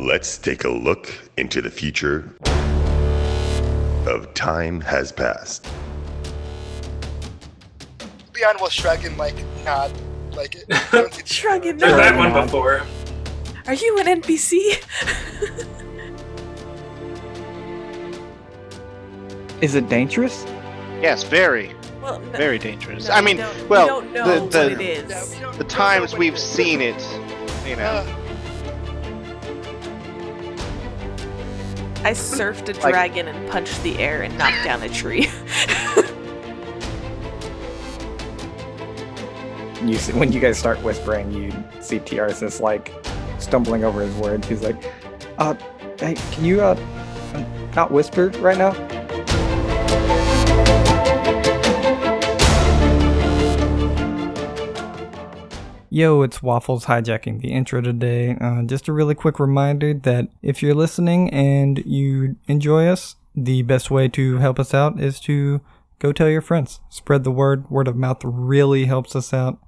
Let's take a look into the future of time has passed. Leon will shrug and nod like it. Shrug and nod. That one before. Are you an NPC? Is it dangerous? Yes, very. Well, no, very dangerous. No, the times we've seen it, I surfed a dragon and punched the air and knocked down a tree. You see, when you guys start whispering, you see Tiarsis stumbling over his words. He's like, hey, can you not whisper right now?" Yo, it's Waffles hijacking the intro today. Just a really quick reminder that if you're listening and you enjoy us, the best way to help us out is to go tell your friends. Spread the word. Word of mouth really helps us out.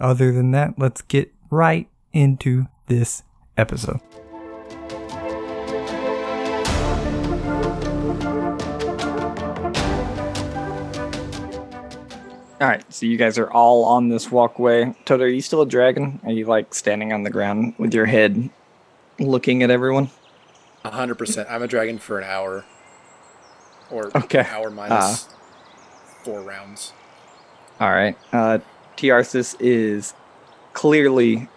Other than that, let's get right into this episode. Alright, so you guys are all on this walkway. Toda, are you still a dragon? Are you, standing on the ground with your head looking at everyone? 100%. I'm a dragon for an hour. Or an hour minus 4 rounds. Alright. Tiarsis is clearly,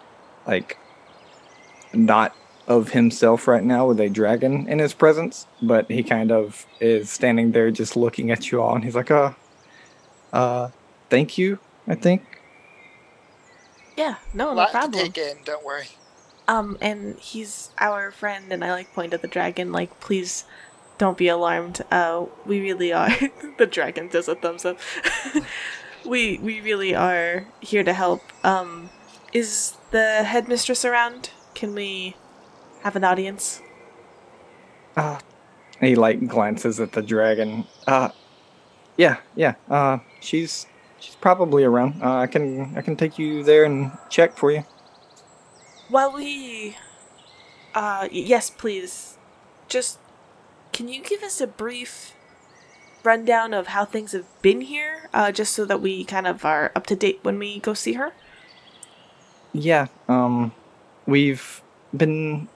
not of himself right now with a dragon in his presence, but he kind of is standing there just looking at you all, and he's like, thank you, I think. Yeah, no problem. Take in, don't worry. And he's our friend, and I point at the dragon, please don't be alarmed. We really are. The dragon does a thumbs up. We really are here to help. Is the headmistress around? Can we have an audience? He glances at the dragon. Yeah. She's probably around. I can take you there and check for you. While we... yes, please. Just, can you give us a brief rundown of how things have been here? Just so that we kind of are up to date when we go see her? Yeah, we've been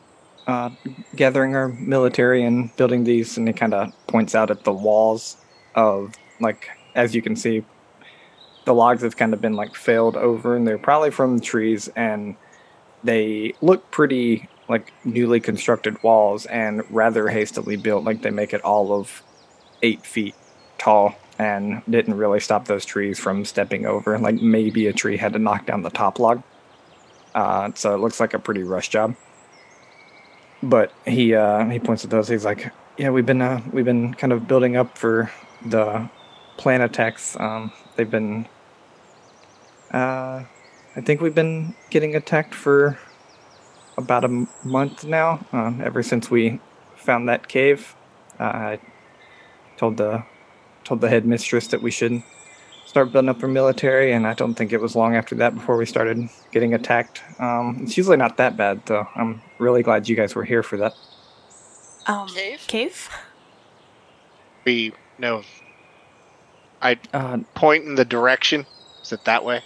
gathering our military and building these, and it kind of points out at the walls of, as you can see, the logs have kind of been failed over, and they're probably from trees, and they look pretty newly constructed walls and rather hastily built. They make it all of 8 feet tall and didn't really stop those trees from stepping over. Maybe a tree had to knock down the top log. So it looks like a pretty rush job. But he points at those. He's like, yeah, we've been kind of building up for the plan attacks. They've been... I think we've been getting attacked for about a month now, ever since we found that cave. I told the headmistress that we should start building up our military, and I don't think it was long after that before we started getting attacked. It's usually not that bad, though. I'm really glad you guys were here for that. Cave? We know. I point in the direction. Is it that way?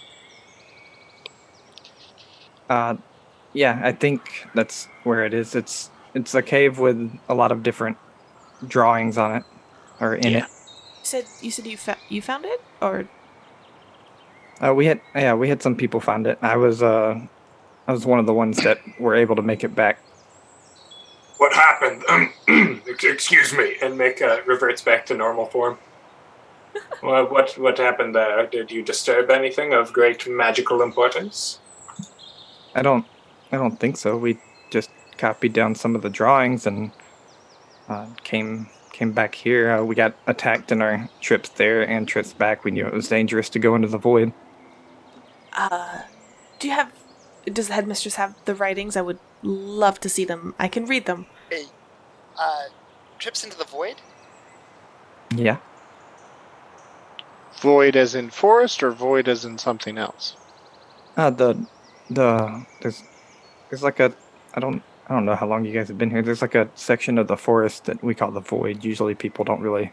Yeah, I think that's where it is. It's a cave with a lot of different drawings on it, or in it. You said you found it, or? We had some people find it. I was one of the ones that were able to make it back. What happened? Excuse me, and Mick reverts back to normal form. Well, what happened there? Did you disturb anything of great magical importance? I don't think so. We just copied down some of the drawings and came back here. We got attacked in our trips there and trips back. We knew it was dangerous to go into the void. Does the headmistress have the writings? I would love to see them. I can read them. Hey, trips into the void? Yeah. Void as in forest, or void as in something else? There's I don't I don't know how long you guys have been here. There's like a section of the forest that we call the Void. Usually people don't really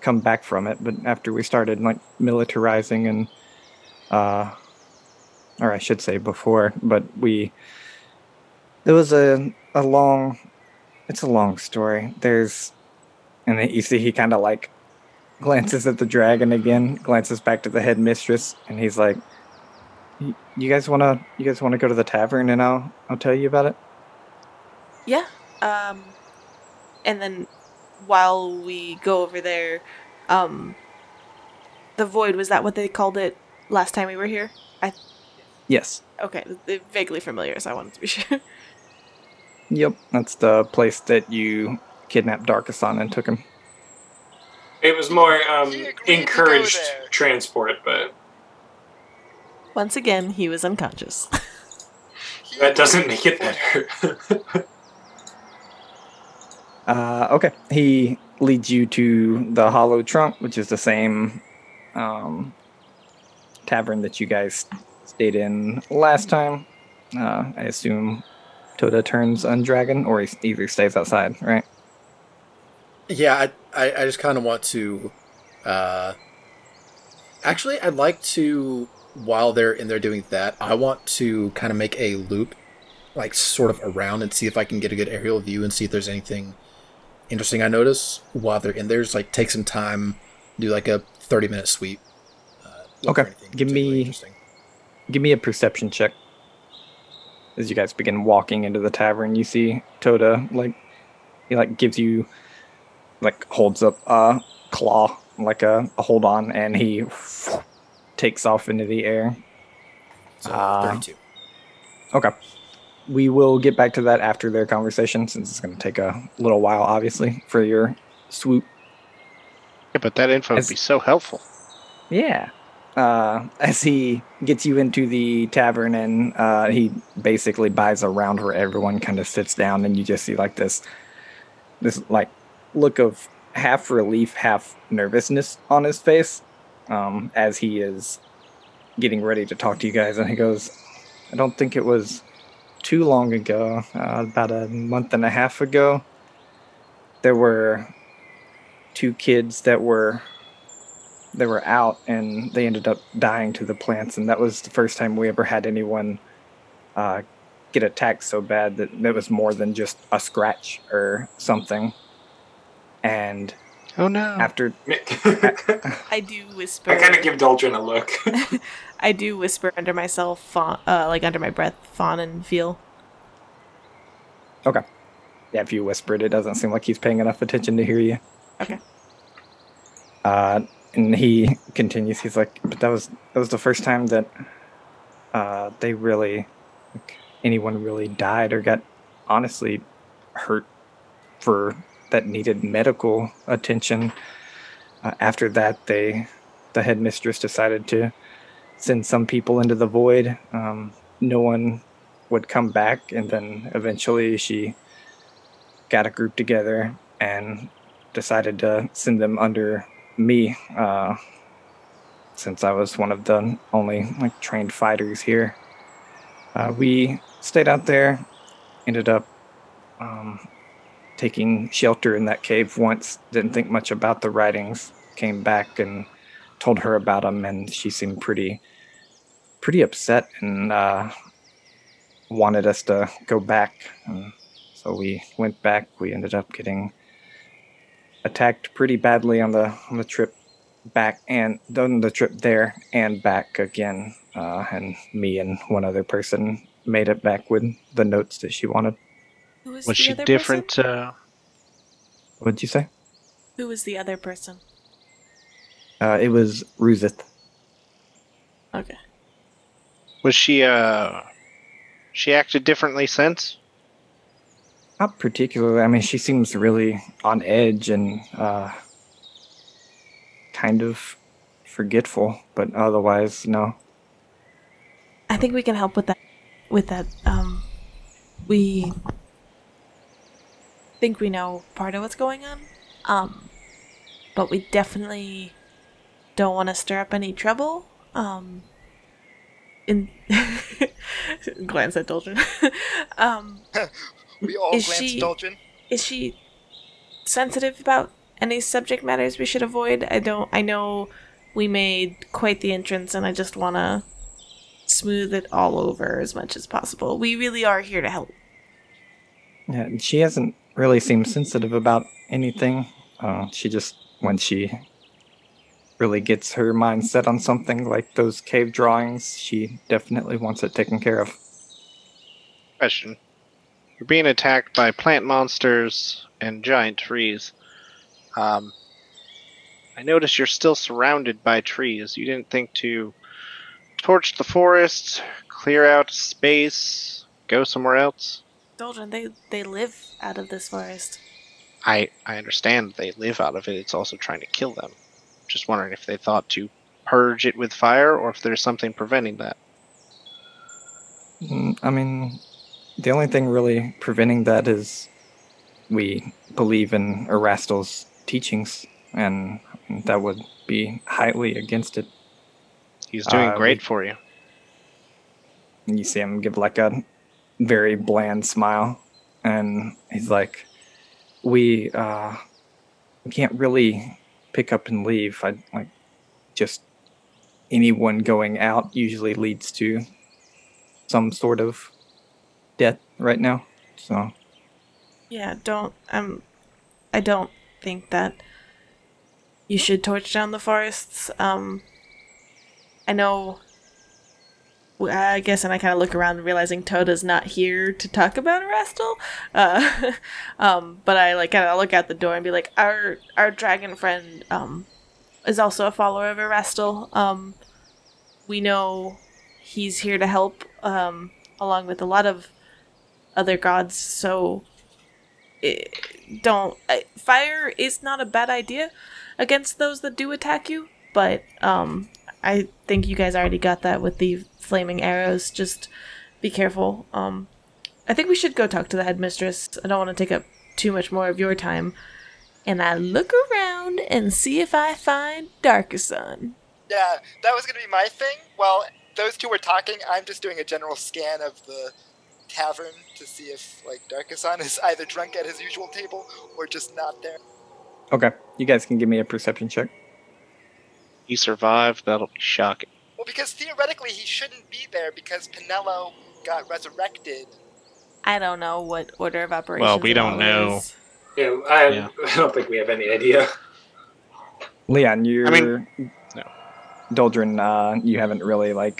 come back from it, but after we started like militarizing and or I should say before, but there was a long story. And then you see he kind of like glances at the dragon again, glances back to the head mistress, and he's like, you guys want to go to the tavern and I'll tell you about it? Yeah. And then while we go over there, the Void, was that what they called it last time we were here? Yes. Okay, they're vaguely familiar, so I wanted to be sure. Yep, that's the place that you kidnapped Darkason and took him. It was more encouraged transport, but... Once again, he was unconscious. That doesn't make it better. Okay, he leads you to the Hollow Trunk, which is the same tavern that you guys stayed in last time. I assume Toda turns undragon, or he either stays outside, right? Yeah, I just kind of want to... Actually, I'd like to, while they're in there doing that, I want to kind of make a loop, like, sort of around and see if I can get a good aerial view and see if there's anything interesting I notice while they're in there. Just, like, take some time, do, like, a 30-minute sweep. Okay, give me a perception check. As you guys begin walking into the tavern, you see Toda, like, he, like, gives you... like holds up a claw, like a hold on, and he takes off into the air. So 32. Okay. We will get back to that after their conversation, since it's going to take a little while, obviously, for your swoop. Yeah, but that info would be so helpful. Yeah. As he gets you into the tavern and he basically buys a round where everyone kind of sits down, and you just see like this like, look of half relief, half nervousness on his face as he is getting ready to talk to you guys. And he goes, I don't think it was too long ago, about a month and a half ago, there were two kids that were out and they ended up dying to the plants. And that was the first time we ever had anyone get attacked so bad that it was more than just a scratch or something. And oh no! After I do whisper. I kind of give Doldrin a look. I do whisper under myself, like under my breath, fawn and feel. Okay. Yeah, if you whispered, it doesn't seem like he's paying enough attention to hear you. Okay. And he continues. He's like, but that was the first time that they really, like, anyone really died or got honestly hurt that needed medical attention. After that, the headmistress decided to send some people into the void. No one would come back, and then eventually she got a group together and decided to send them under me, since I was one of the only like trained fighters here. We stayed out there, ended up... taking shelter in that cave once, didn't think much about the writings, came back and told her about them, and she seemed pretty upset and wanted us to go back. And so we went back. We ended up getting attacked pretty badly on the trip back, and on the trip there and back again, and me and one other person made it back with the notes that she wanted. Was she different? What'd you say? Who was the other person? It was Ruzith. Okay. Was she acted differently since? Not particularly. I mean, she seems really on edge and kind of forgetful, but otherwise, no. I think we can help with that. We think we know part of what's going on, but we definitely don't want to stir up any trouble. Glance at Doldrin. We all glance at Doldrin. Is she sensitive about any subject matters we should avoid? I know we made quite the entrance, and I just want to smooth it all over as much as possible. We really are here to help. Yeah, and she hasn't really seemed sensitive about anything. She just, when she really gets her mind set on something like those cave drawings, she definitely wants it taken care of. Question. We're being attacked by plant monsters and giant trees. I notice you're still surrounded by trees. You didn't think to torch the forest, clear out space, go somewhere else? Doldrin, they live out of this forest. I understand they live out of it. It's also trying to kill them. Just wondering if they thought to purge it with fire, or if there's something preventing that. I mean, the only thing really preventing that is we believe in Erastil's teachings, and that would be highly against it. He's doing great for you. You see him give like a very bland smile, and he's like, we can't really pick up and leave. Just anyone going out usually leads to some sort of death right now. So yeah, I don't think that you should torch down the forests. I know. I guess, and I kind of look around, realizing Toda's not here to talk about Erastil. But I kind of look out the door and be like, "Our dragon friend is also a follower of Erastil. We know he's here to help, along with a lot of other gods. So, fire is not a bad idea against those that do attack you, but I think you guys already got that with the flaming arrows. Just be careful. I think we should go talk to the headmistress. I don't want to take up too much more of your time." And I look around and see if I find Darkason. Yeah, that was going to be my thing. While those two were talking, I'm just doing a general scan of the tavern to see if Darkason is either drunk at his usual table or just not there. Okay, you guys can give me a perception check. He survived. That'll be shocking. Well, because theoretically he shouldn't be there because Penelo got resurrected. I don't know what order of operations. Well, we don't know. Yeah, I don't think we have any idea. Leon, Doldrin, you haven't really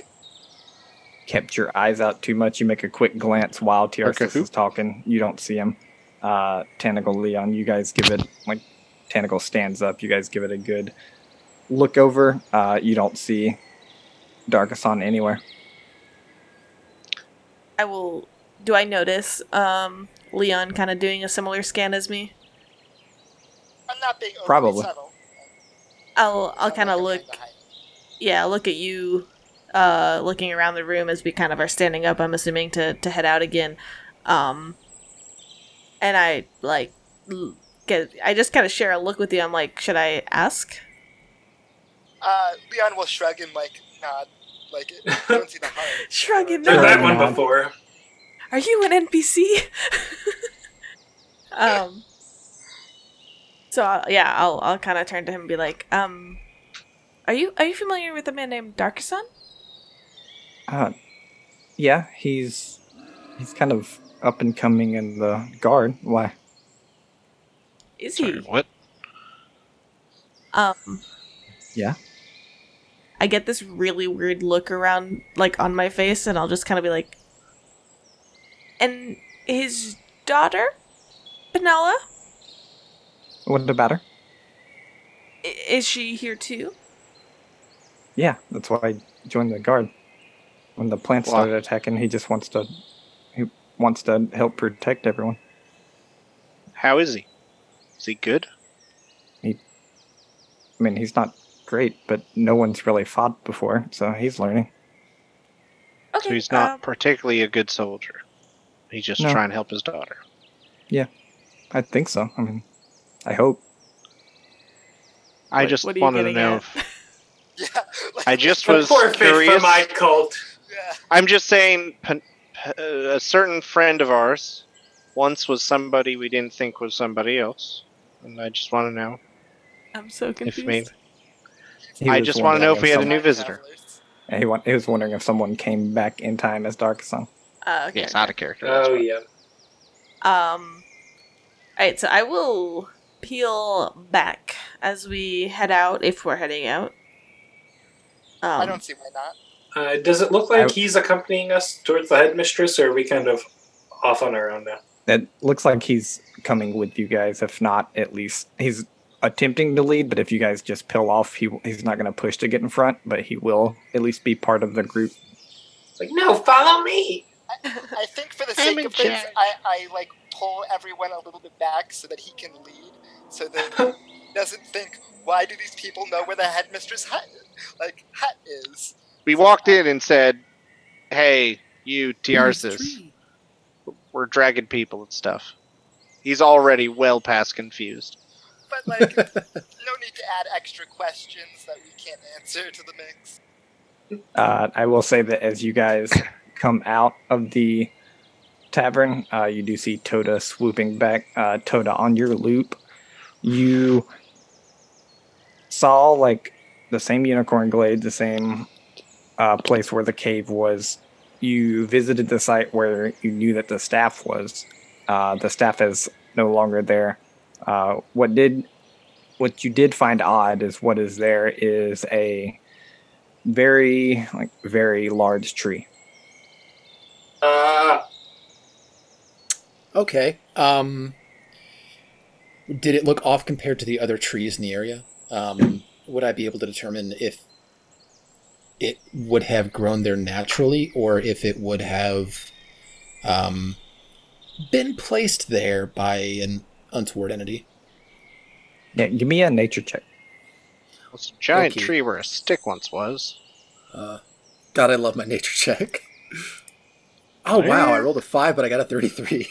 kept your eyes out too much. You make a quick glance while Tiarsis is talking. You don't see him. Tanigal, Leon, you guys give it Tanigal stands up. You guys give it a good look over. You don't see Darkason anywhere. I will. Do I notice Leon kind of doing a similar scan as me? I'm not being overly subtle. I'll kind of look. Yeah, look at you, looking around the room as we kind of are standing up. I'm assuming to head out again. And I I just kind of share a look with you. I'm like, should I ask? Leon will shrug and nod. I don't see the harm. Shrug and nod. Heard that one before. Are you an NPC? So I'll kind of turn to him and be like, are you familiar with a man named Darkason? Yeah, he's kind of up and coming in the guard. Why? Is he? Sorry, what? Yeah. I get this really weird look around, on my face, and I'll just kind of be like, and his daughter, Penelo? What about her? Is she here too? Yeah, that's why I joined the guard. When the plants started attacking, he just wants to help protect everyone. How is he? Is he good? He's not great, but no one's really fought before, so he's learning. Okay, so he's not particularly a good soldier. He's just trying to help his daughter. Yeah, I think so. I hope. I just wanted to know. Yeah, I just was curious. For my cult. Yeah. I'm just saying, a certain friend of ours once was somebody we didn't think was somebody else. And I just want to know. I'm so confused. I just want to know if we had a new visitor. He was wondering if someone came back in time as Darkason. Okay. Yeah, it's not a character. Oh, yeah. Alright, so I will peel back as we head out, if we're heading out. I don't see why not. Does it look like he's accompanying us towards the headmistress, or are we kind of off on our own now? It looks like he's coming with you guys. If not, at least he's attempting to lead, but if you guys just peel off, he's not going to push to get in front, but he will at least be part of the group. It's like, no, follow me! I think for the sake of things, I like pull everyone a little bit back so that he can lead, so that he doesn't think, why do these people know where the headmistress hut is? We walked in and said, hey, you Tiarsis, we're dragon people and stuff. He's already well past confused. But, like, no need to add extra questions that we can't answer to the mix. I will say that as you guys come out of the tavern, you do see Toda swooping back. Toda, on your loop, you saw, like, the same unicorn glade, the same place where the cave was. You visited the site where you knew that the staff was. The staff is no longer there. What you did find odd is what is there is a very large tree. Okay. Did it look off compared to the other trees in the area? Would I be able to determine if it would have grown there naturally, or if it would have been placed there by an untoward entity? Yeah, give me a nature check. It's a giant tree where a stick once was. God, I love my nature check. Oh, wow, I rolled a 5, but I got a 33.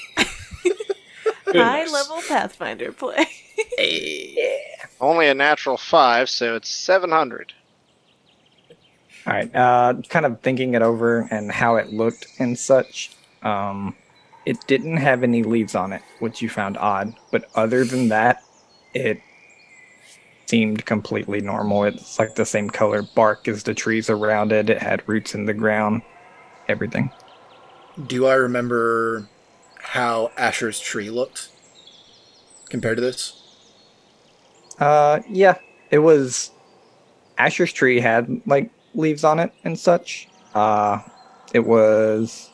High-level Pathfinder play. Yeah. Only a natural 5, so it's 700. All right, kind of thinking it over and how it looked and such, it didn't have any leaves on it, which you found odd. But other than that, it seemed completely normal. It's like the same color bark as the trees around it. It had roots in the ground, everything. Do I remember how Asher's tree looked compared to this? Yeah. It was... Asher's tree had, like, leaves on it and such. It was...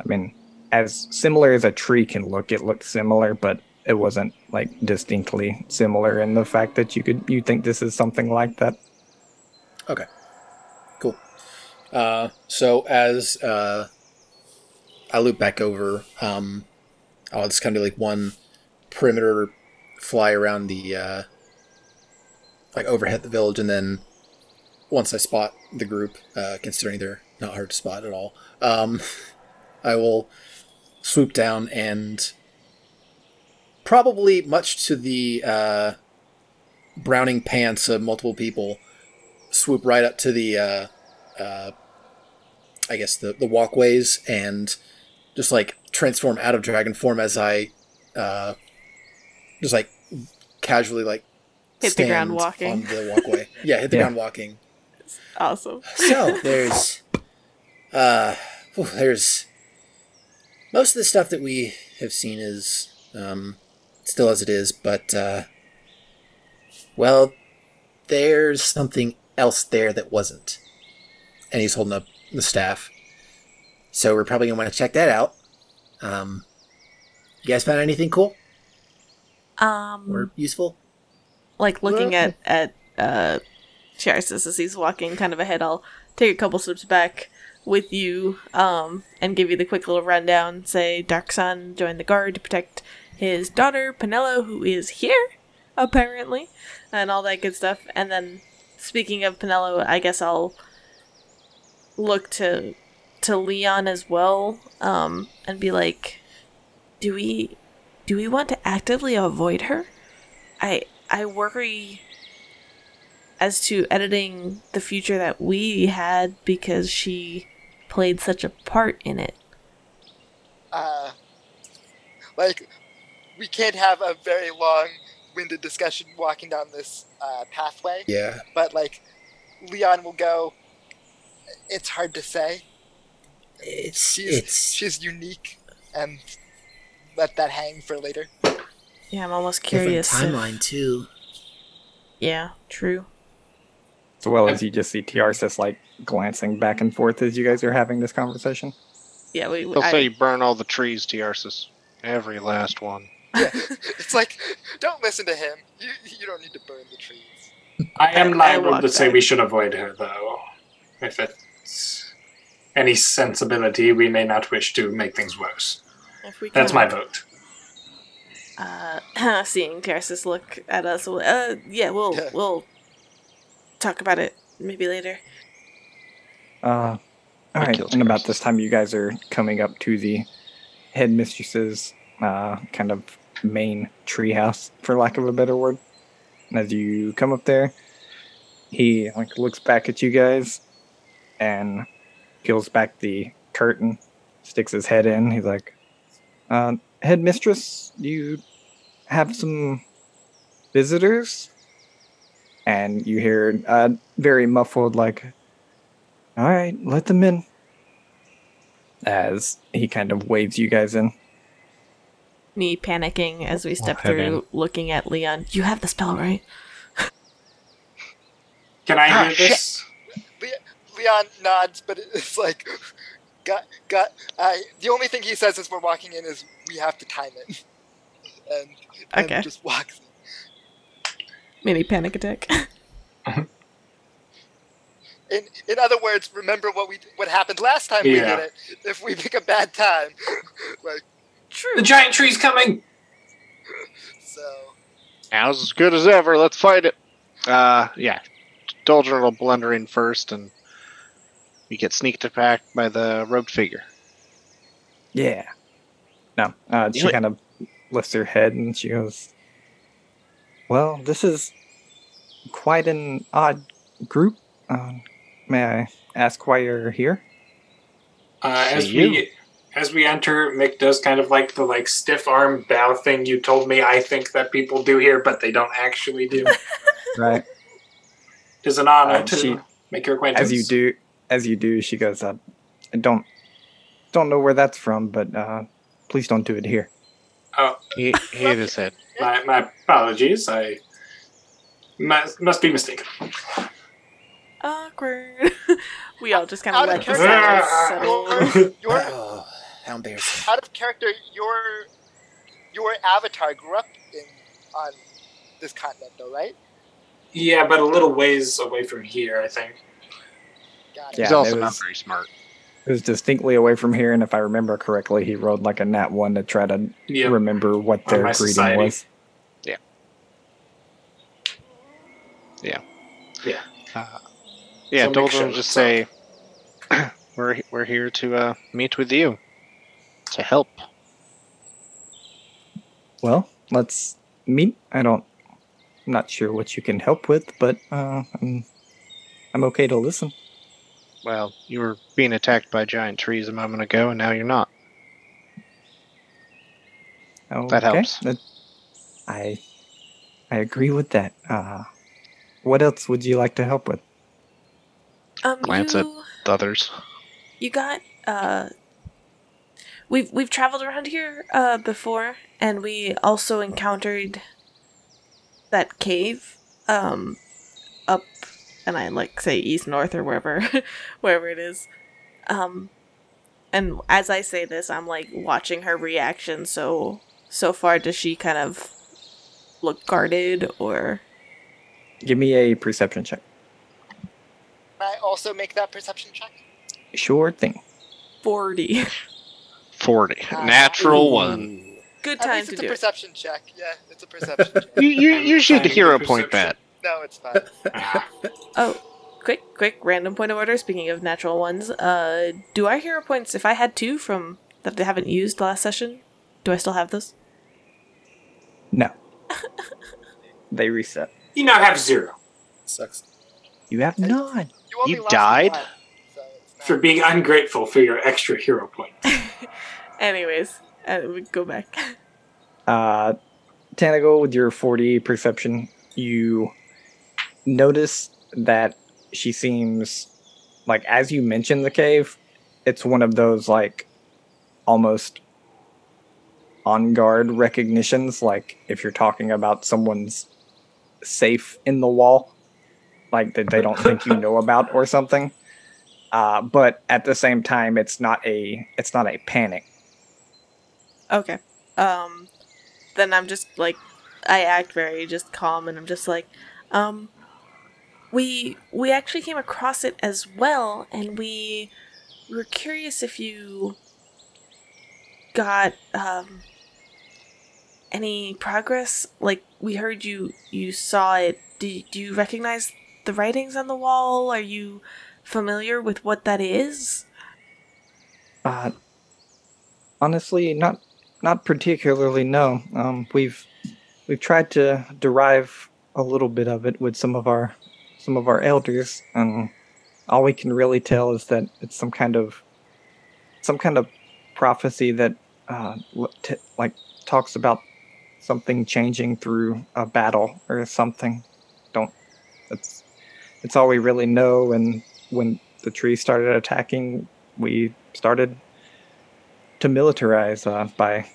I mean... as similar as a tree can look, it looked similar, but it wasn't, like, distinctly similar in the fact that you think this is something like that. Okay. Cool. So as I loop back over, I'll just kind of do, like, one perimeter fly around the, overhead the village, and then once I spot the group, considering they're not hard to spot at all, I will... swoop down and probably, much to the browning pants of multiple people, swoop right up to the, the walkways and just, like, transform out of dragon form as I just, like, casually, like, hit the ground walking on the walkway. Yeah, hit the ground walking. It's awesome. So there's. Most of the stuff that we have seen is still as it is, but, there's something else there that wasn't. And he's holding up the staff. So we're probably going to want to check that out. You guys found anything cool? Or useful? Like looking at Tiarsis as he's walking kind of ahead, I'll take a couple steps back with you, and give you the quick little rundown. Say, Darkason joined the guard to protect his daughter, Penelo, who is here, apparently, and all that good stuff. And then, speaking of Penelo, I guess I'll look to Leon as well, and be like, do we want to actively avoid her? I worry as to editing the future that we had because she played such a part in it. like, we can't have a very long-winded discussion walking down this pathway. Yeah. But, like, Leon will go, it's hard to say. She's unique, and let that hang for later. Yeah, I'm almost curious. Different timeline, too. Yeah, true. As well as you just see Tiarsis, like, glancing back and forth as you guys are having this conversation. Yeah, He'll say you burn all the trees, Tiarsis. Every last one. Yeah, it's like, don't listen to him. You don't need to burn the trees. I am liable to say we should avoid her, though. If it's any sensibility, we may not wish to make things worse. That's my vote. Seeing Tiarsis look at us, we'll talk about it maybe later. All right, and about this time, you guys are coming up to the headmistress's kind of main treehouse, for lack of a better word. And as you come up there, he looks back at you guys and peels back the curtain, sticks his head in. He's like, headmistress, you have some visitors? And you hear very muffled, like, all right, let them in. As he kind of waves you guys in. Me panicking as we step through, looking at Leon. You have the spell, right? Can I hear this? Leon nods, but it's like, the only thing he says as we're walking in is, we have to time it. And okay. Just walks in. Mini panic attack. In other words, remember what happened last time we did it. If we pick a bad time, true. The giant tree's coming. So now's as good as ever. Let's fight it. Doldrin will blunder in first, and we get sneaked attack by the robed figure. Yeah. No. She kind of lifts her head and she goes, well, this is quite an odd group. May I ask why you're here? As we enter, Mick does kind of the stiff arm bow thing you told me I think that people do here, but they don't actually do. Right. It is an honor to make your acquaintance. As you do, she goes, I don't know where that's from, but please don't do it here. Oh, he hit his head. My apologies. I must be mistaken. Awkward. We all just kind of let this settle. How embarrassing. Out of character, your avatar grew up on this continent, though, right? Yeah, but a little ways away from here, I think. Got it. Yeah, he's also not very smart. It was distinctly away from here, and if I remember correctly, he rolled a nat 1 to try to remember what their greeting was. Yeah. Yeah. Yeah. Doldrin will just say, we're here to meet with you, to help. Well, let's meet. I'm not sure what you can help with, but I'm okay to listen. Well, you were being attacked by giant trees a moment ago, and now you're not. Okay. That helps. I agree with that. What else would you like to help with? Glance at the others. You got we've traveled around here before, and we also encountered that cave up, and I say east, north, or wherever it is. And as I say this, I'm watching her reaction. So far, does she kind of look guarded or? Give me a perception check. I also make that perception check? Sure thing. 40. Natural one. Good time to do it. It's a perception check. Yeah, it's a perception check. You should hero point that. No, it's fine. Oh, quick, random point of order. Speaking of natural ones, do I hero points, if I had two from that they haven't used last session, do I still have those? No. They reset. You now have 0. Sucks. You have 9. You died? For being ungrateful for your extra hero point. Anyways, we go back. Tanigal, with your 40 perception, you notice that she seems, like, as you mentioned the cave, it's one of those, like, almost on-guard recognitions, like, if you're talking about someone's safe in the wall, like, that they don't think you know about or something. But at the same time, it's not a panic. Okay. Then I'm just, like, I act very just calm, and I'm just like, we actually came across it as well, and we were curious if you got any progress. Like, we heard you saw it. Do you recognize the writings on the wall? Are you familiar with what that is? Honestly, not particularly, no. We've tried to derive a little bit of it with some of our elders, and all we can really tell is that it's some kind of prophecy that talks about something changing through a battle or something. That's all we really know. And when the tree started attacking, we started to militarize by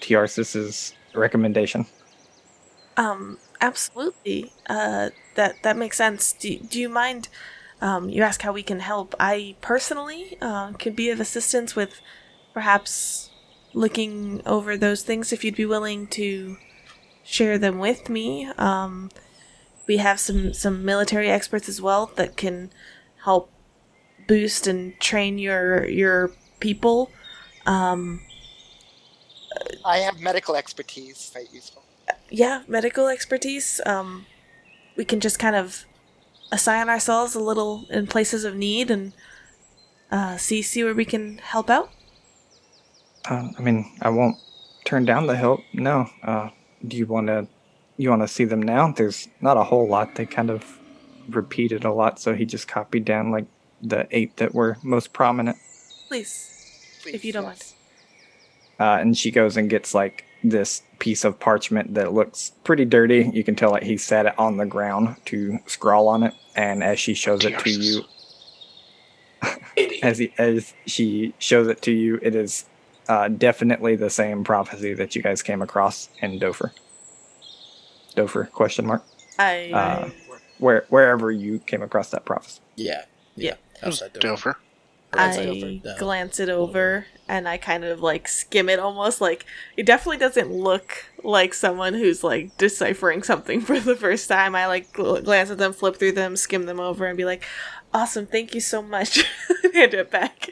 Tiarsis's recommendation. Absolutely. That makes sense. Do you mind? You ask how we can help. I personally could be of assistance with perhaps looking over those things if you'd be willing to share them with me. We have some military experts as well that can help boost and train your people. I have medical expertise, quite useful. Yeah, medical expertise. We can just kind of assign ourselves a little in places of need and see where we can help out. I won't turn down the help. No. Do you want to? You want to see them now? There's not a whole lot. They kind of repeated a lot, so he just copied down, like, the 8 that were most prominent. Please if you don't mind. And she goes and gets, like, this piece of parchment that looks pretty dirty. You can tell that he set it on the ground to scrawl on it. And as she shows it to you, it is definitely the same prophecy that you guys came across in Dofer. Dofer? Question mark. Wherever you came across that prophecy. Yeah. Outside Dofer. I glance it over and I kind of, like, skim it almost. Like, it definitely doesn't look like someone who's, like, deciphering something for the first time. I, like, glance at them, flip through them, skim them over, and be like, "Awesome, thank you so much." Hand it back.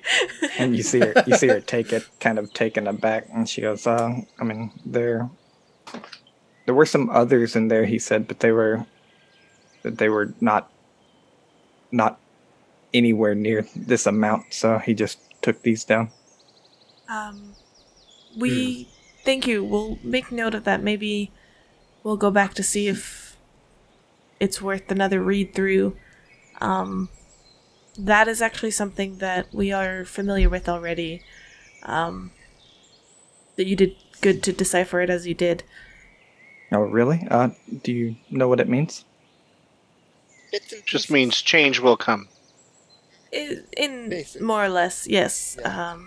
And you see her take it, kind of taken aback, and she goes, "There were some others in there," he said, "but they were not anywhere near this amount, so he just took these down." Thank you. We'll make note of that. Maybe we'll go back to see if it's worth another read through. That is actually something that we are familiar with already. That you did good to decipher it as you did. Oh, really? Do you know what it means? It just means change will come. Basically. More or less, yes. Yeah.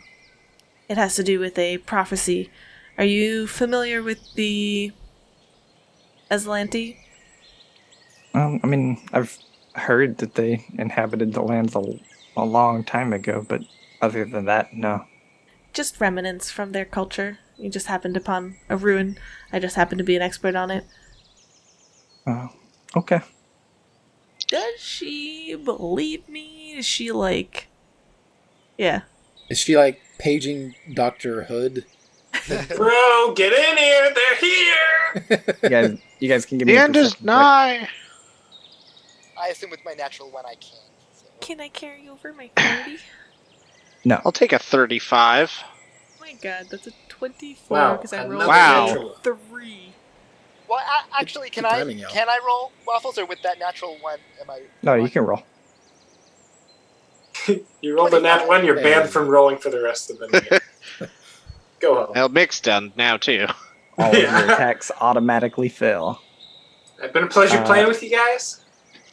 It has to do with a prophecy. Are you familiar with the Azlanti? I've heard that they inhabited the lands a long time ago, but other than that, no. Just remnants from their culture. You just happened upon a ruin. I just happened to be an expert on it. Oh, okay. Does she believe me? Is she, like... Yeah. Is she, like, paging Dr. Hood? Bro, get in here! They're here! You guys can give me... The end is nigh! I assume with my natural one I can. So. Can I carry over my 40? No. I'll take a 35. Oh my god, that's a 24 because I rolled a 3. Well, actually, can I roll Waffles, or with that natural one am I? No, you can roll. You rolled a nat one. You're banned from rolling for the rest of the night. Go on. Well, Mick's done now too. All of your attacks automatically fail. It's been a pleasure playing with you guys.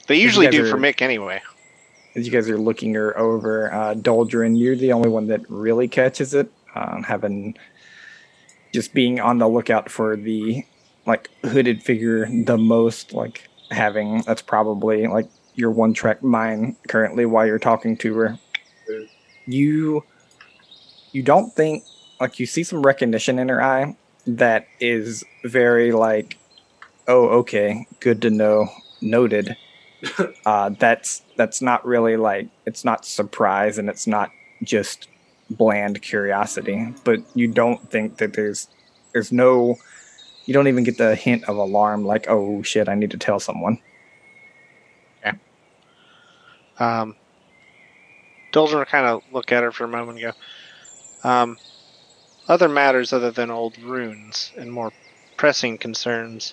They usually do for Mick anyway. As you guys are looking her over, Doldrin, you're the only one that really catches it. Just being on the lookout for the hooded figure the most, that's probably your one-track mind currently while you're talking to her. You don't think, you see some recognition in her eye that is very oh, okay, good to know, noted. That's not really it's not surprise and it's not just bland curiosity, but you don't think that there's no, you don't even get the hint of alarm oh shit, I need to tell someone. Okay. Doldrin will kind of look at her for a moment and go, other matters other than old runes and more pressing concerns,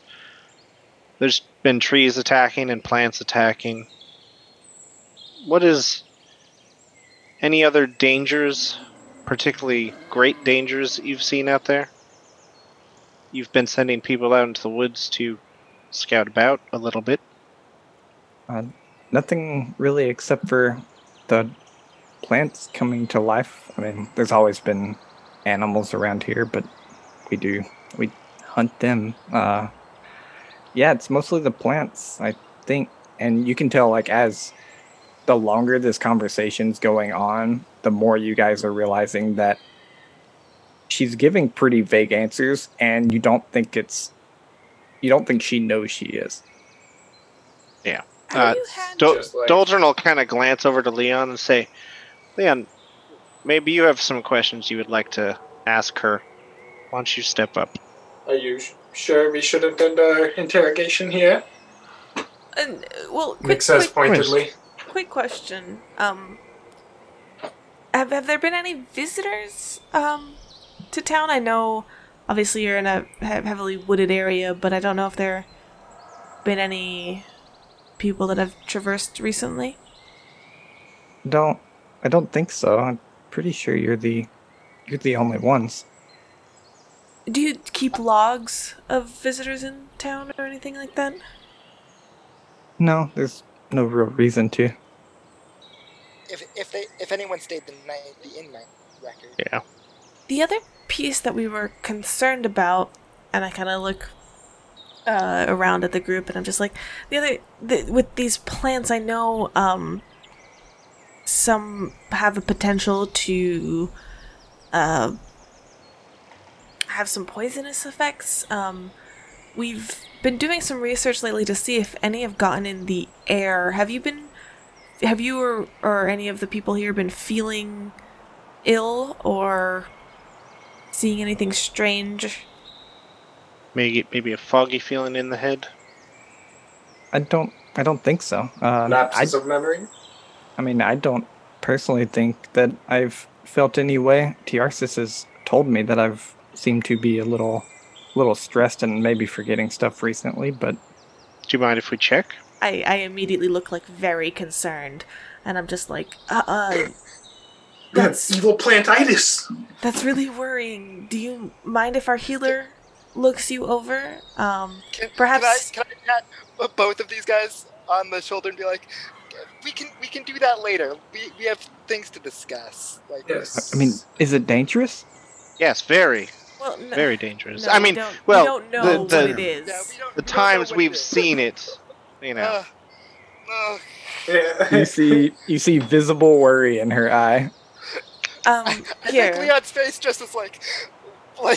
there's been trees attacking and plants attacking. What is any other dangers, particularly great dangers you've seen out there? You've been sending people out into the woods to scout about a little bit. Nothing really except for the plants coming to life. I mean, there's always been animals around here, but we hunt them. Yeah, it's mostly the plants, I think. And you can tell, as the longer this conversation's going on, the more you guys are realizing that she's giving pretty vague answers, and you don't think she knows she is. Yeah. Doldrin will kind of glance over to Leon and say, Leon, maybe you have some questions you would like to ask her. Why don't you step up? Are you sure we should have done our interrogation here? Nick says pointedly. Quick question. Have there been any visitors to town? I know, obviously, you're in a heavily wooded area, but I don't know if there have been any people that have traversed recently. I don't think so. I'm pretty sure you're the only ones. Do you keep logs of visitors in town or anything like that? No, there's no real reason to. If anyone stayed the in-night record. Yeah. The other piece that we were concerned about, and I kind of look around at the group, and I'm just with these plants, I know some have a potential to have some poisonous effects. We've been doing some research lately to see if any have gotten in the air. Have you or any of the people here been feeling ill or seeing anything strange? Maybe a foggy feeling in the head. I don't think so. An absence of memory. I mean, I don't personally think that I've felt any way. Tiarsis has told me that I've seemed to be a little stressed and maybe forgetting stuff recently, but... Do you mind if we check? I immediately look, very concerned, and I'm just that's evil plantitis! That's really worrying. Do you mind if our healer looks you over? Perhaps... Can I pat both of these guys on the shoulder and be like, we can do that later. We have things to discuss. Yes. I mean, is it dangerous? Yes, very. Well, no, very dangerous. No, I mean, we don't know the, what it is. Yeah, the times we've seen it, Yeah. You see visible worry in her eye. I think Leon's face just is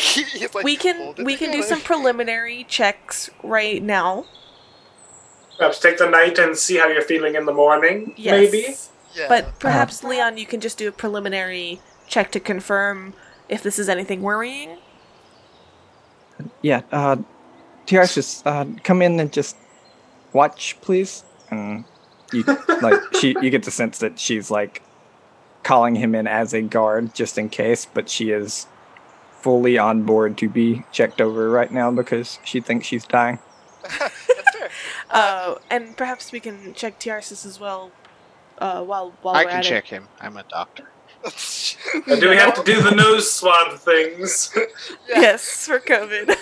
he's we can do some preliminary checks right now. Perhaps take the night and see how you're feeling in the morning. Yes. Maybe. Yeah. But perhaps Leon, you can just do a preliminary check to confirm if this is anything worrying. Yeah, TR's just, come in and just watch, please. And you, you get the sense that she's, calling him in as a guard just in case, but she is fully on board to be checked over right now because she thinks she's dying. That's fair. And perhaps we can check TR's as well while I can check him. I'm a doctor. Do we have to do the nose swab things? Yes, for COVID.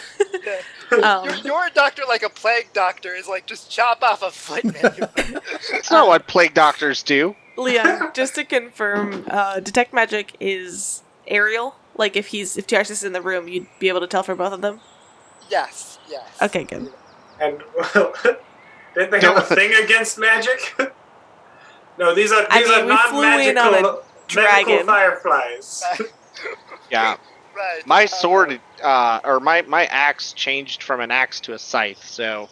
Your doctor, like a plague doctor, is like, just chop off a foot. That's not what plague doctors do. Leon, just to confirm, detect magic is aerial? Like, if Tiarsis is in the room, you'd be able to tell for both of them? Yes. Okay, good. And, well, didn't they have a thing against magic? No, these are non-magical medical fireflies. Yeah. Right. My sword, or my axe changed from an axe to a scythe, so,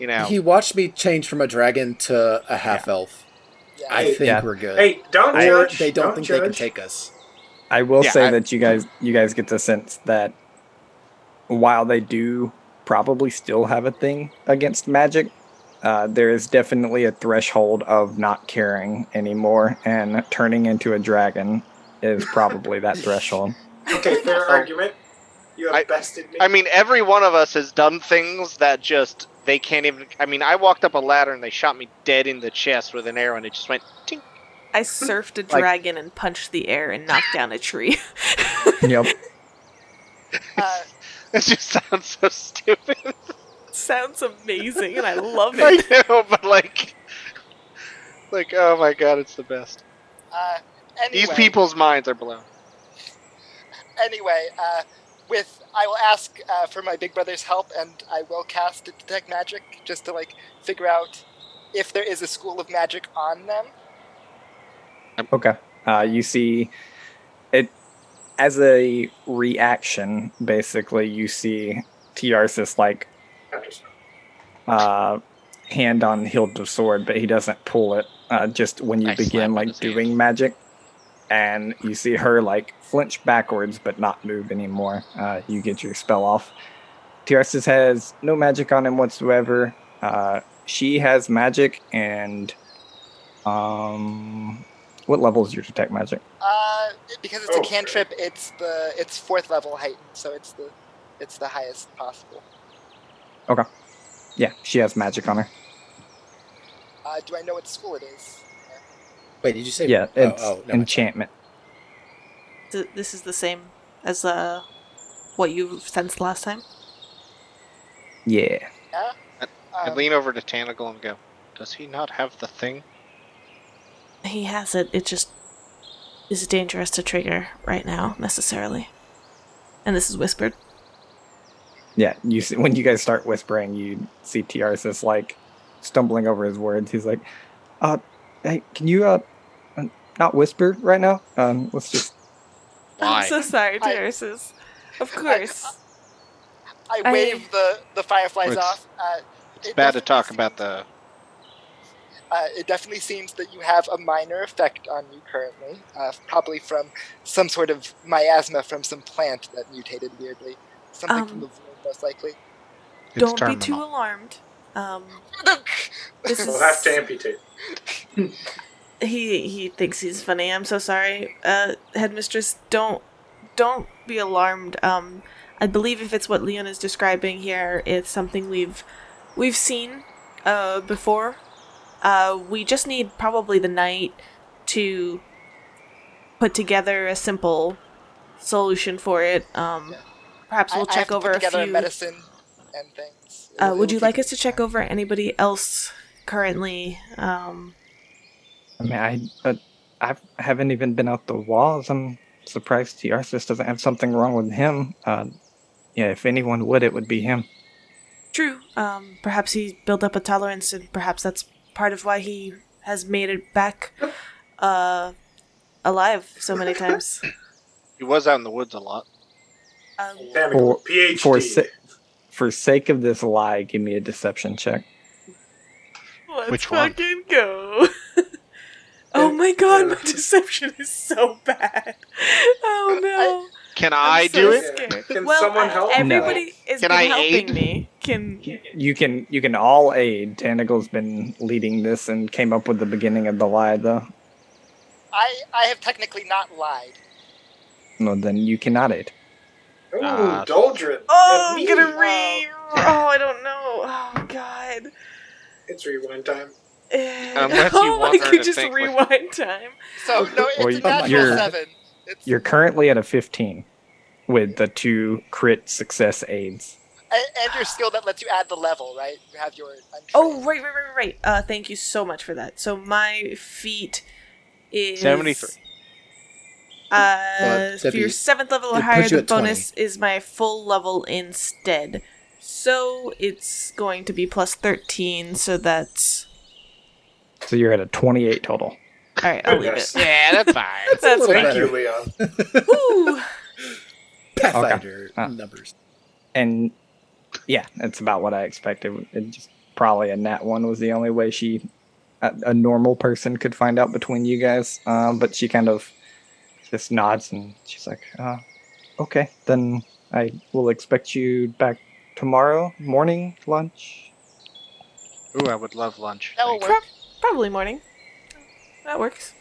you know. He watched me change from a dragon to a half-elf. Yeah. I think we're good. Hey, don't judge. They don't think judge. They can take us. I will say that you guys get the sense that while they do probably still have a thing against magic, there is definitely a threshold of not caring anymore, and turning into a dragon is probably that threshold. Okay, fair argument. You have bested me. I mean, every one of us has done things that just, they can't even... I mean, I walked up a ladder and they shot me dead in the chest with an arrow and it just went... Tink. I surfed a dragon and punched the air and knocked down a tree. Yep. It just sounds so stupid. Sounds amazing and I love it. I know, but like, oh my god, it's the best. Anyway. These people's minds are blown. Anyway, I will ask for my big brother's help, and I will cast Detect Magic just to figure out if there is a school of magic on them. Okay. You see, it as a reaction. Basically, you see Tiarsis hand on hilt of sword, but he doesn't pull it. Just when you begin doing magic. And you see her, flinch backwards but not move anymore. You get your spell off. Tiarsis has no magic on him whatsoever. She has magic, and... what level is your detect magic? Because it's a cantrip, it's 4th level heightened, so it's the highest possible. Okay. Yeah, she has magic on her. Do I know what school it is? Wait, did you say... Yeah, it's enchantment. This is the same as what you sensed last time? Yeah. I lean over to Tanigal and go, does he not have the thing? He has it. It just is dangerous to trigger right now, necessarily. And this is whispered. Yeah, you see, when you guys start whispering, you see Tiarsis, stumbling over his words. He's like, hey, can you not whisper right now? Let's just... I'm so sorry, Tiarsis. Of course. I wave the fireflies off. It's bad to talk about the... it definitely seems that you have a minor effect on you currently, probably from some sort of miasma from some plant that mutated weirdly. Something from the void, most likely. Don't be too alarmed. We'll have to amputate. He thinks he's funny. I'm so sorry, headmistress. Don't be alarmed. I believe if it's what Leon is describing here, it's something we've seen before. We just need probably the night to put together a simple solution for it. Perhaps we'll check over a few medicine and things. Would you like us to check over anybody else currently? I mean, I haven't even been out the walls. I'm surprised Tiarsis doesn't have something wrong with him. Yeah, if anyone would, it would be him. True. Perhaps he built up a tolerance, and perhaps that's part of why he has made it back alive so many times. He was out in the woods a lot. For sake of this lie, give me a deception check. Which one? Let's fucking go. Oh my god, my deception is so bad. Oh no. Can I do it? Can someone help me? Everybody is helping me. You can all aid. Tanigal's been leading this and came up with the beginning of the lie, though. I have technically not lied. No, then you cannot aid. Ooh, Doldrin. Oh, I'm going to read. Oh, I don't know. Oh, God. It's rewind time. Unless you want her to just think rewind time. So, no, it's not a 7. You're currently at a 15 with the 2 crit success aids. And your skill that lets you add the level, right? You have your... Oh, right. Thank you so much for that. So my feat is... 73. If you're 7th level or higher, the bonus 20. Is my full level instead. So it's going to be plus 13, so that's... So you're at a 28 total. All right, I'll leave it. Yeah, that's fine. That's thank better. You, Leon. Woo! Pathfinder numbers. And yeah, that's about what I expected. It just probably a nat one was the only way a normal person could find out between you guys. But she kind of just nods and she's like, okay, then I will expect you back tomorrow morning, lunch. Ooh, I would love lunch. That will work. Probably morning. That works.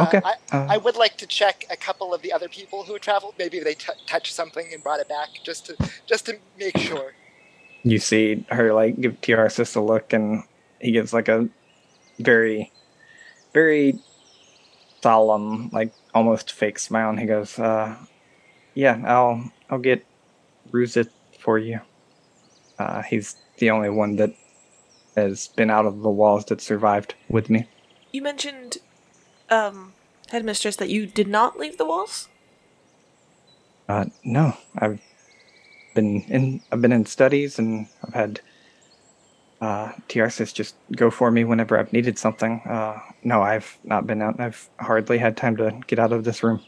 Okay. I would like to check a couple of the other people who traveled. Maybe they touched something and brought it back, just to make sure. You see her give Tiarsis a look, and he gives a very, very solemn, almost fake smile, and he goes, "Yeah, I'll get Ruzith for you. He's the only one that has been out of the walls that survived with me." You mentioned. Headmistress, that you did not leave the walls? No. I've been in studies, and I've had Tiarsis just go for me whenever I've needed something. No, I've not been out. I've hardly had time to get out of this room.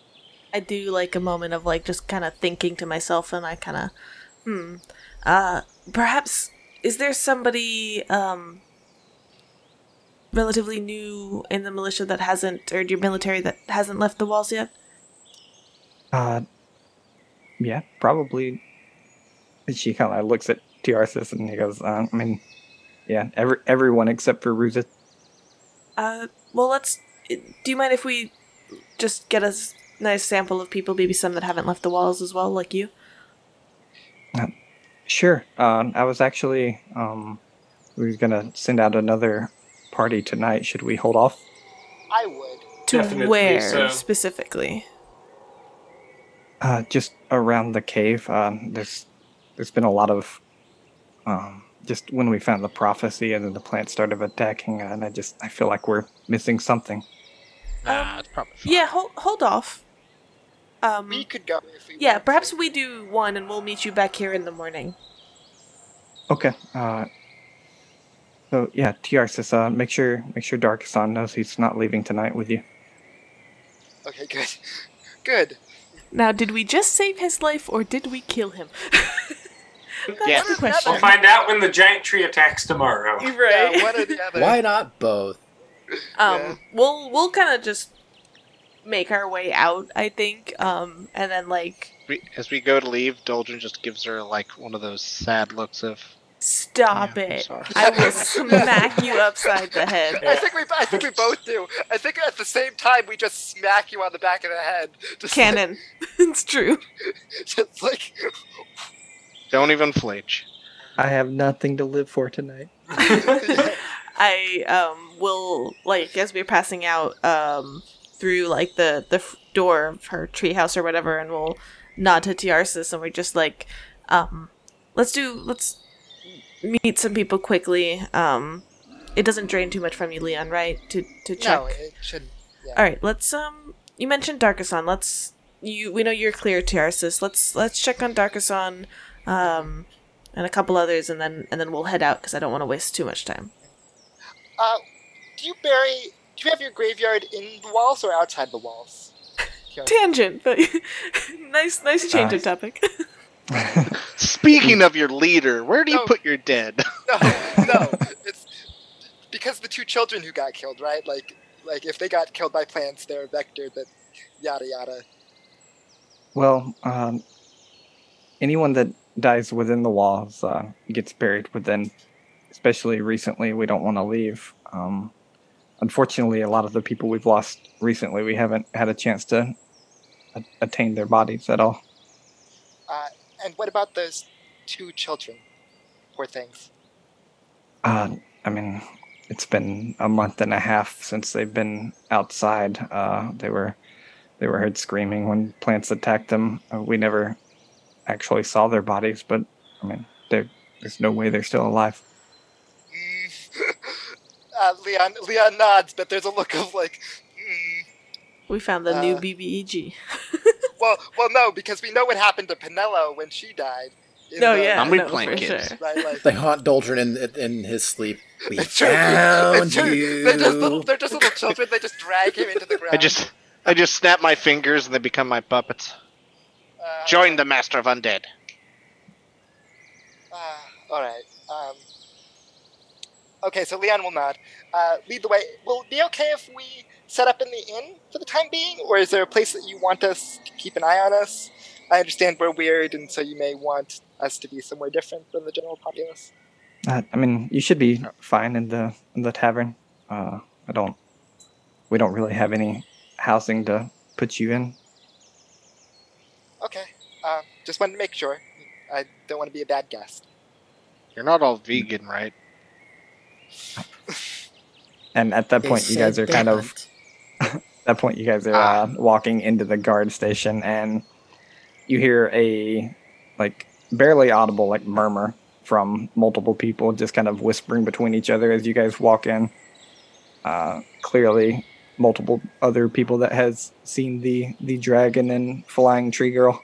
I do a moment of just kind of thinking to myself, and I kind of perhaps is there somebody relatively new in the militia that hasn't, or your military that hasn't left the walls yet? Yeah, probably. She kind of looks at Tiarsis and he goes, yeah, everyone except for Ruzith. Well, do you mind if we just get a nice sample of people, maybe some that haven't left the walls as well, like you? Sure. I was actually, we were gonna send out another party tonight. Should we hold off? I would. To definitely where so. Specifically? Just around the cave. There's been a lot of just when we found the prophecy and then the plants started attacking, and I feel like we're missing something. It's probably fine. Yeah, hold off. We could go if we want. Perhaps we do one and we'll meet you back here in the morning. Okay. So yeah, Tiarsis, make sure Darkason knows he's not leaving tonight with you. Okay, good. Now, did we just save his life or did we kill him? That's the question. We'll find out when the giant tree attacks tomorrow. Right? Yeah, one or the other. Why not both? Yeah. We'll kind of just make our way out, I think, and then as we go to leave, Doldrin just gives her one of those sad looks of. Stop it! I will smack you upside the head. I think we both do. I think at the same time we just smack you on the back of the head. Just Cannon, it's true. Just don't even flinch. I have nothing to live for tonight. I will as we're passing out through the door of her treehouse or whatever, and we'll nod to Tiarsis, and we're just let's meet some people quickly. It doesn't drain too much from you, Leon, right? To check. No, it shouldn't. Yeah. All right, let's. You mentioned Darkason. We know you're clear, Tiarsis. Let's check on Darkason, and a couple others, and then we'll head out because I don't want to waste too much time. Do you have your graveyard in the walls or outside the walls? Tangent, but nice change of topic. Speaking of your leader, where do you put your dead? No, it's because the two children who got killed, right? If they got killed by plants, they're a vector that yada yada. Well, anyone that dies within the walls gets buried within. Especially recently, we don't want to leave. Unfortunately, a lot of the people we've lost recently, we haven't had a chance to attain their bodies at all. And what about those two children? Poor things. It's been a month and a half since they've been outside. They were heard screaming when plants attacked them. We never actually saw their bodies, but I mean, there's no way they're still alive. Leon nods, but there's a look of like... We found the new BBEG. well, no, because we know what happened to Penelo when she died. Kids. Sure. Right, like, they haunt Doldrin in his sleep. We found you. They're just little children. They just drag him into the ground. I just snap my fingers and they become my puppets. Join the Master of Undead. All right. Okay, so Leon will nod. Lead the way. Will it be okay if we set up in the inn for the time being? Or is there a place that you want us to keep an eye on us? I understand we're weird, and so you may want us to be somewhere different than the general populace. I mean, you should be fine in the tavern. We don't really have any housing to put you in. Okay. Just wanted to make sure. I don't want to be a bad guest. You're not all vegan, right? And at that point, you guys are walking into the guard station, and you hear a barely audible murmur from multiple people, just kind of whispering between each other as you guys walk in. Clearly, multiple other people that has seen the dragon and flying tree girl.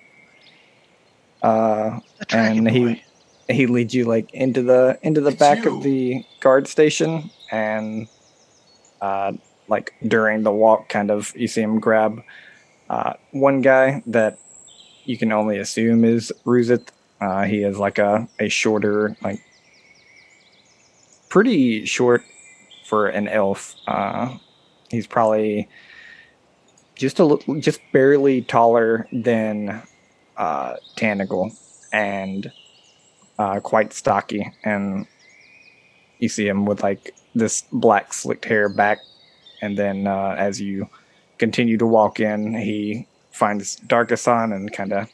And he leads you into the back of the guard station, and during the walk, kind of you see him grab one guy that you can only assume is Ruzith. He is a shorter, pretty short for an elf. He's probably just barely taller than Tanigal, and quite stocky. And you see him with this black slicked hair back. And then as you continue to walk in, he finds Darkason and kind of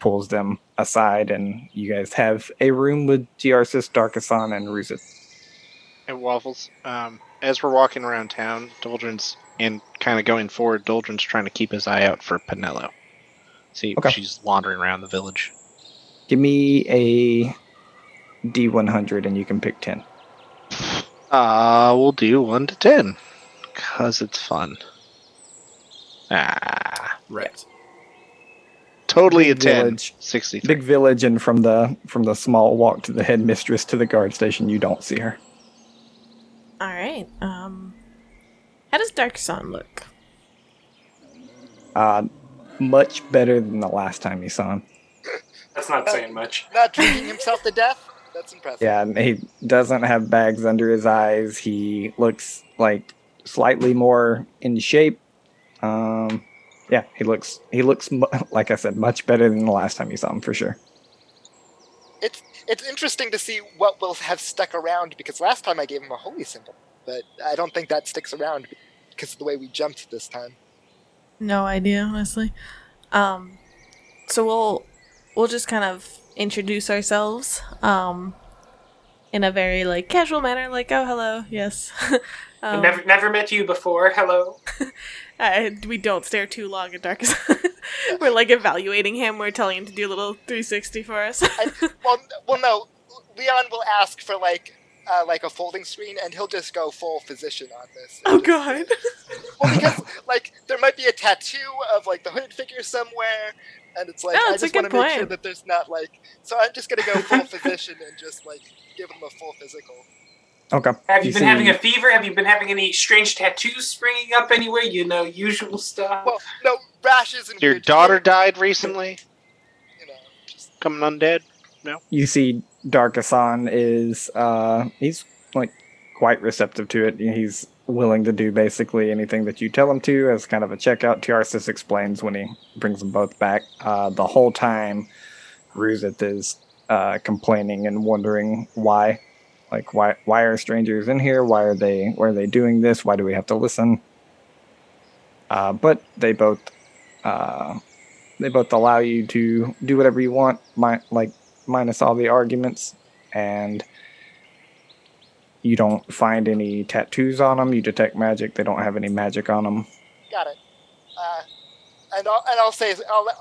pulls them aside, and you guys have a room with Tiarsis, Darkason, and Ruzith. And Waffles. As we're walking around town, Doldrin's trying to keep his eye out for Penelo. See, okay. She's wandering around the village. Give me a D100 and you can pick 10. We'll do 1 to 10. Because it's fun. Right. Totally a 10. 63. Big village, and from the small walk to the headmistress to the guard station, you don't see her. All right. How does Darkason look? Much better than the last time you saw him. That's not saying much. Not drinking himself to death. That's impressive. Yeah, he doesn't have bags under his eyes. He looks slightly more in shape. Yeah, he looks like I said, much better than the last time you saw him, for sure. It's interesting to see what will have stuck around, because last time I gave him a holy symbol, but I don't think that sticks around because of the way we jumped this time. No idea, honestly. So we'll just kind of introduce ourselves in a very casual manner, oh, hello, yes. Never met you before. Hello. We don't stare too long at Darkest. We're evaluating him. We're telling him to do a little 360 for us. No. Leon will ask for a folding screen, and he'll just go full physician on this. Oh God. Because there might be a tattoo of the hooded figure somewhere, and it's I just want to make sure that there's not So I'm just gonna go full physician and just give him a full physical. Okay. Have you been having a fever? Have you been having any strange tattoos springing up anywhere? Usual stuff. Well, no, rashes and... Your daughter died recently? Just coming undead? No? You see Darkason is, he's, quite receptive to it. He's willing to do basically anything that you tell him to as kind of a checkout. Tiarsis explains when he brings them both back. The whole time, Ruzith is complaining and wondering why. Why are strangers in here? Why are they doing this? Why do we have to listen? But they both allow you to do whatever you want, minus all the arguments, and you don't find any tattoos on them. You detect magic. They don't have any magic on them. Got it. And I'll say,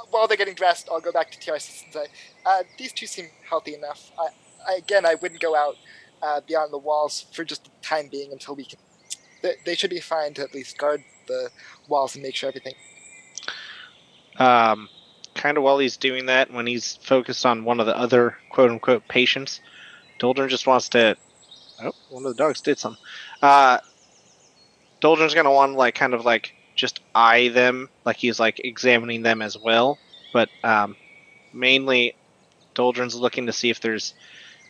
while they're getting dressed, I'll go back to Tiarsis and say, these two seem healthy enough. I wouldn't go out beyond the walls for just the time being until we can. They should be fine to at least guard the walls and make sure everything. Kind of while he's doing that, when he's focused on one of the other quote-unquote patients, Doldrin just wants to... Oh, one of the dogs did something. Doldrin's going to want to just eye them, like he's examining them as well. But mainly Doldrin's looking to see if there's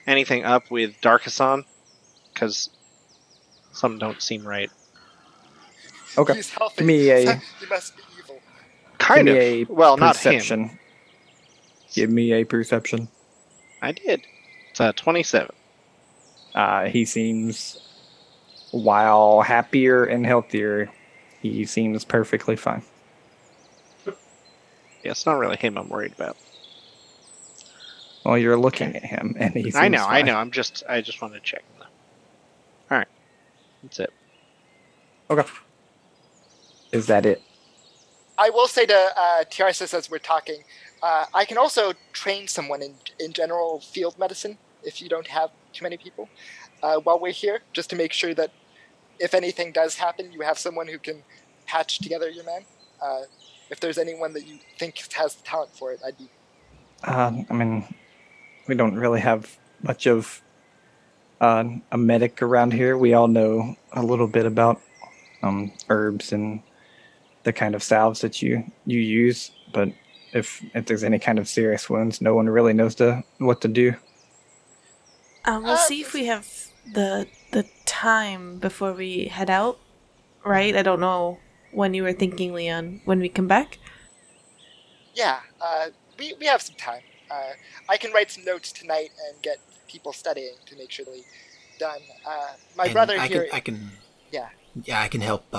anything up with Darkason, because some don't seem right. Okay. He's healthy. Give me a... He must be evil. Kind of. Well, perception. Not him. Give me a perception. I did. It's 27. He seems, while happier and healthier, he seems perfectly fine. Yeah, it's not really him I'm worried about. Well, you're looking at him, and he seems fine. I know. I just wanted to check. All right. That's it. Okay. Is that it? I will say to Tiarsis as we're talking, I can also train someone in general field medicine if you don't have too many people while we're here, just to make sure that if anything does happen, you have someone who can patch together your men. If there's anyone that you think has the talent for it, I'd be... we don't really have much of a medic around here. We all know a little bit about herbs and the kind of salves that you use, but if there's any kind of serious wounds, no one really knows what to do. We'll see if we have the time before we head out, right? I don't know when you were thinking, Leon, when we come back. Yeah, we have some time. I can write some notes tonight and get people studying to make sure they're done. I can help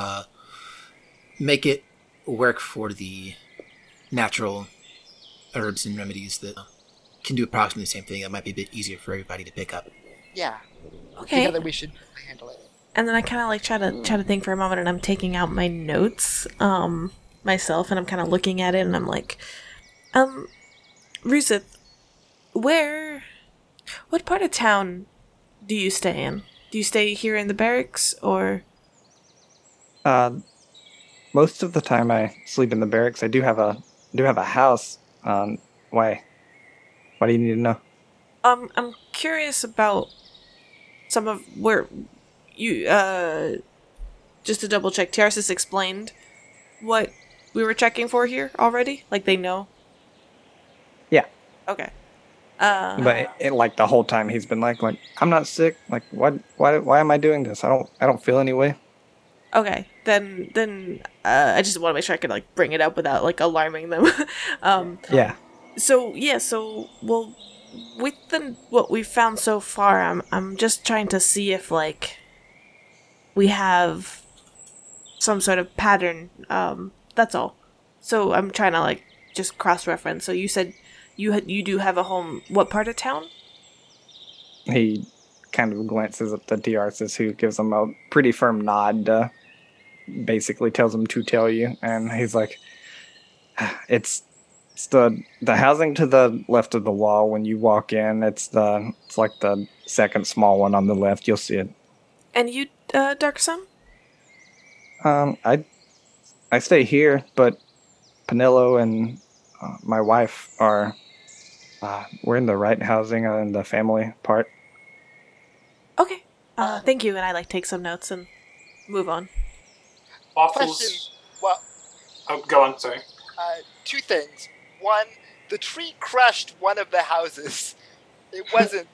make it work for the natural herbs and remedies that can do approximately the same thing. That might be a bit easier for everybody to pick up. Yeah. Okay. Together we should handle it. And then I kind of try to think for a moment, and I'm taking out my notes myself, and I'm kind of looking at it, and I'm like, Ruzith, what part of town do you stay in? Do you stay here in the barracks, or? Most of the time I sleep in the barracks. I do have a house. Why? What do you need to know? I'm curious about some of where you, just to double check, Tiarsis explained what we were checking for here already? Like, they know? Yeah. Okay. But it the whole time he's been like, I'm not sick. Like, why am I doing this? I don't feel any way. Okay. Then I just want to make sure I can, bring it up without, alarming them. Yeah. So, with what we've found so far, I'm just trying to see if, we have some sort of pattern. That's all. So I'm trying to, just cross-reference. So you said you do have a home. What part of town? He kind of glances at the Tiarsis, who gives him a pretty firm nod, basically tells him to tell you. And he's like, it's the housing to the left of the wall. When you walk in, it's the second small one on the left. You'll see it. And you, Darkason? I stay here, but Penelo and my wife are... we're in the right housing in the family part. Okay. Thank you, and I, take some notes and move on. Waffles. Well, oh, go on, sorry. Two things. One, the tree crushed one of the houses. It wasn't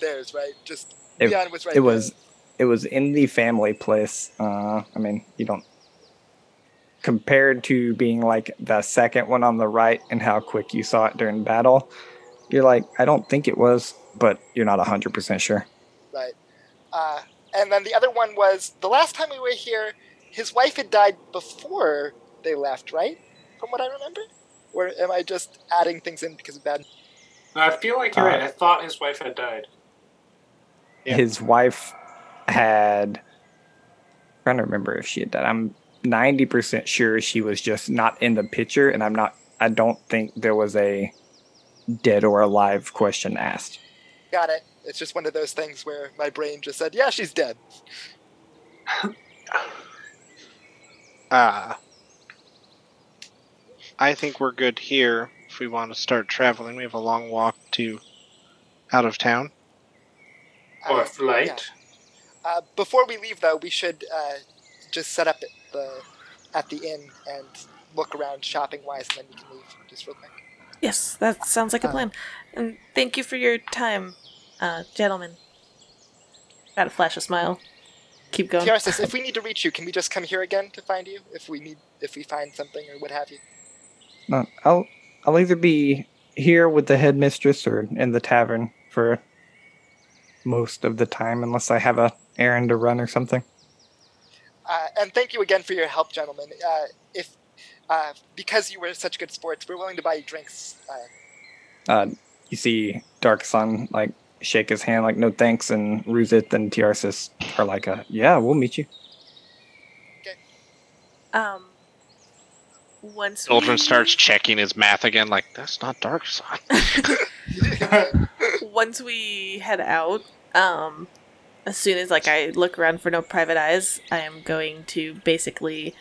theirs, right? Just Leon was right there. It was in the family place. You don't... Compared to being the second one on the right and how quick you saw it during battle, you're I don't think it was, but you're not 100% sure. Right. And then the other one was, the last time we were here, his wife had died before they left, right? From what I remember? Or am I just adding things in because of bad... No, I feel like you're right. I thought his wife had died. Yeah. His wife had... I'm trying to remember if she had died. I'm 90% sure she was just not in the picture, and I don't think there was a dead or alive question asked. Got it. It's just one of those things where my brain just said, yeah, she's dead. I think we're good here if we want to start traveling. We have a long walk to out of town. Or flight. Yeah. Before we leave, though, we should just set up at the inn and look around shopping-wise, and then we can leave just real quick. Yes, that sounds like a plan. And thank you for your time, gentlemen. Gotta flash a smile. Keep going. Tiarsis, if we need to reach you, can we just come here again to find you? If we find something or what have you? I'll either be here with the headmistress or in the tavern for most of the time, unless I have an errand to run or something. And thank you again for your help, gentlemen. Because you were such good sports, we're willing to buy you drinks. You see Darkason, shake his hand, no thanks, and Ruzith and Tiarsis are yeah, we'll meet you. Okay. Once Doldrin starts checking his math again, that's not Darkason. Once we head out, as soon as I look around for no private eyes, I am going to basically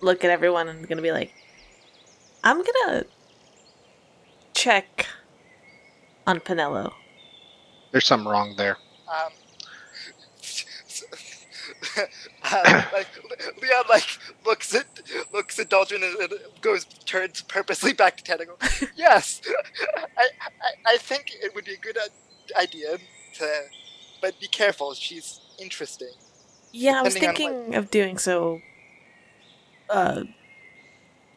look at everyone and gonna be I'm gonna check on Penelo. There's something wrong there. Leon looks at Doldrin and turns purposely back to Tanigal. Yes, I think it would be a good idea but be careful. She's interesting. Yeah, I was thinking of doing so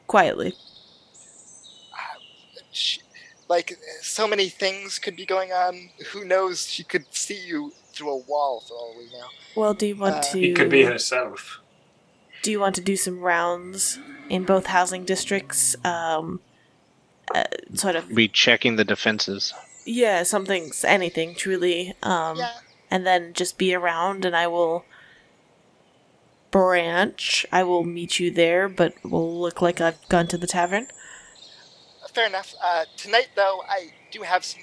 quietly. So many things could be going on. Who knows? She could see you through a wall for all we know. Well, do you want to... It could be herself. Do you want to do some rounds in both housing districts? Sort of... Be checking the defenses. Yeah, anything, truly. Yeah. And then just be around, and I will... branch. I will meet you there, but will look like I've gone to the tavern. Fair enough. Tonight, though, I do have some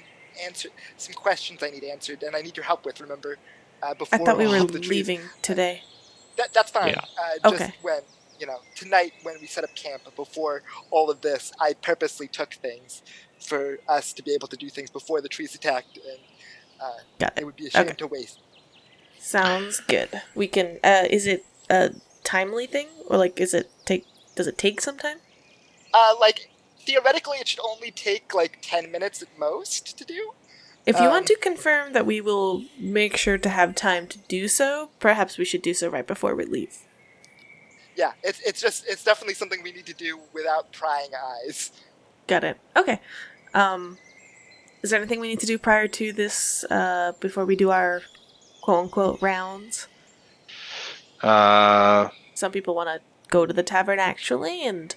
questions I need answered, and I need your help with. Remember, before I thought we were leaving today. That's fine. Yeah. Okay. When tonight when we set up camp, before all of this, I purposely took things for us to be able to do things before the trees attacked, and it would be a shame to waste. Sounds good. We can. Is it a timely thing, or does it take some time? Theoretically, it should only take 10 minutes at most to do. If you want to confirm that we will make sure to have time to do so, perhaps we should do so right before we leave. Yeah, it's definitely something we need to do without prying eyes. Got it. Okay. Is there anything we need to do prior to this before we do our quote unquote rounds? Some people want to go to the tavern actually and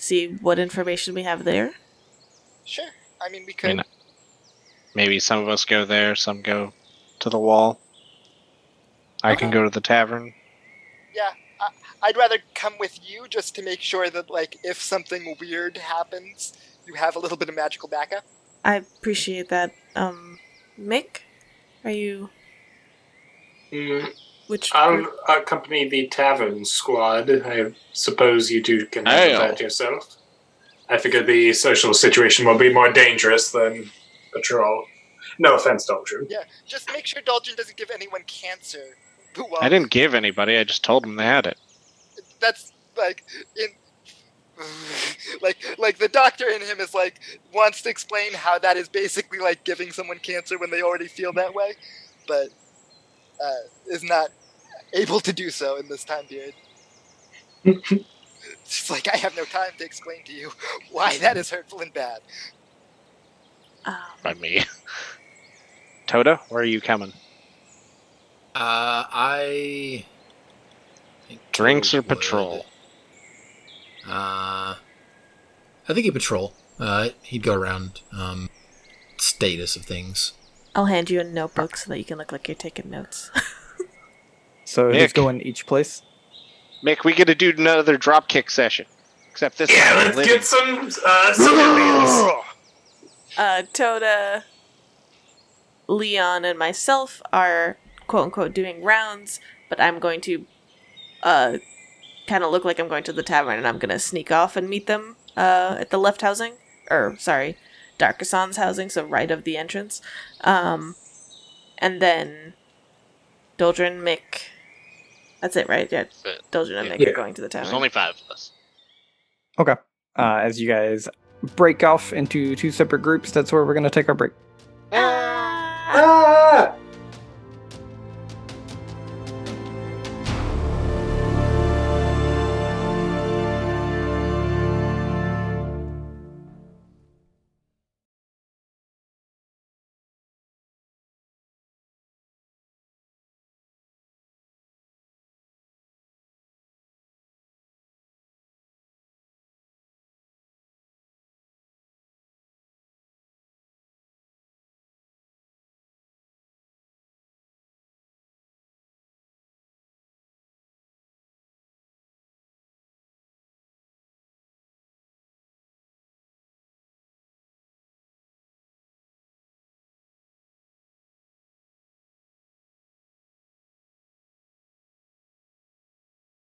see what information we have there. Sure. We could. Maybe some of us go there, some go to the wall. I can go to the tavern. Yeah. I'd rather come with you just to make sure that, if something weird happens, you have a little bit of magical backup. I appreciate that. Mick, are you... I'll accompany the tavern squad. I suppose you two can handle that yourself. I figure the social situation will be more dangerous than patrol. No offense, Doldrin. Yeah, just make sure Doldrin doesn't give anyone cancer. I didn't give anybody, I just told them they had it. That's, the doctor in him is, wants to explain how that is basically, giving someone cancer when they already feel that way, but... is not able to do so in this time period. It's I have no time to explain to you why that is hurtful and bad. By me. Toda, where are you coming? I think drinks or patrol? I think he'd patrol. He'd go around status of things. I'll hand you a notebook so that you can look like you're taking notes. So Mick, who's going each place? Mick, we get to do another drop kick session. Except this time. Yeah, let's get some Toda, Leon, and myself are quote-unquote doing rounds, but I'm going to kind of look like I'm going to the tavern, and I'm going to sneak off and meet them at the left housing. Darkason's housing, so right of the entrance. And then Doldrin, Mick. That's it, right? Yeah, Doldrin and Mick are going to the tavern. There's only five of us. Okay. As you guys break off into two separate groups, that's where we're going to take our break. Ah!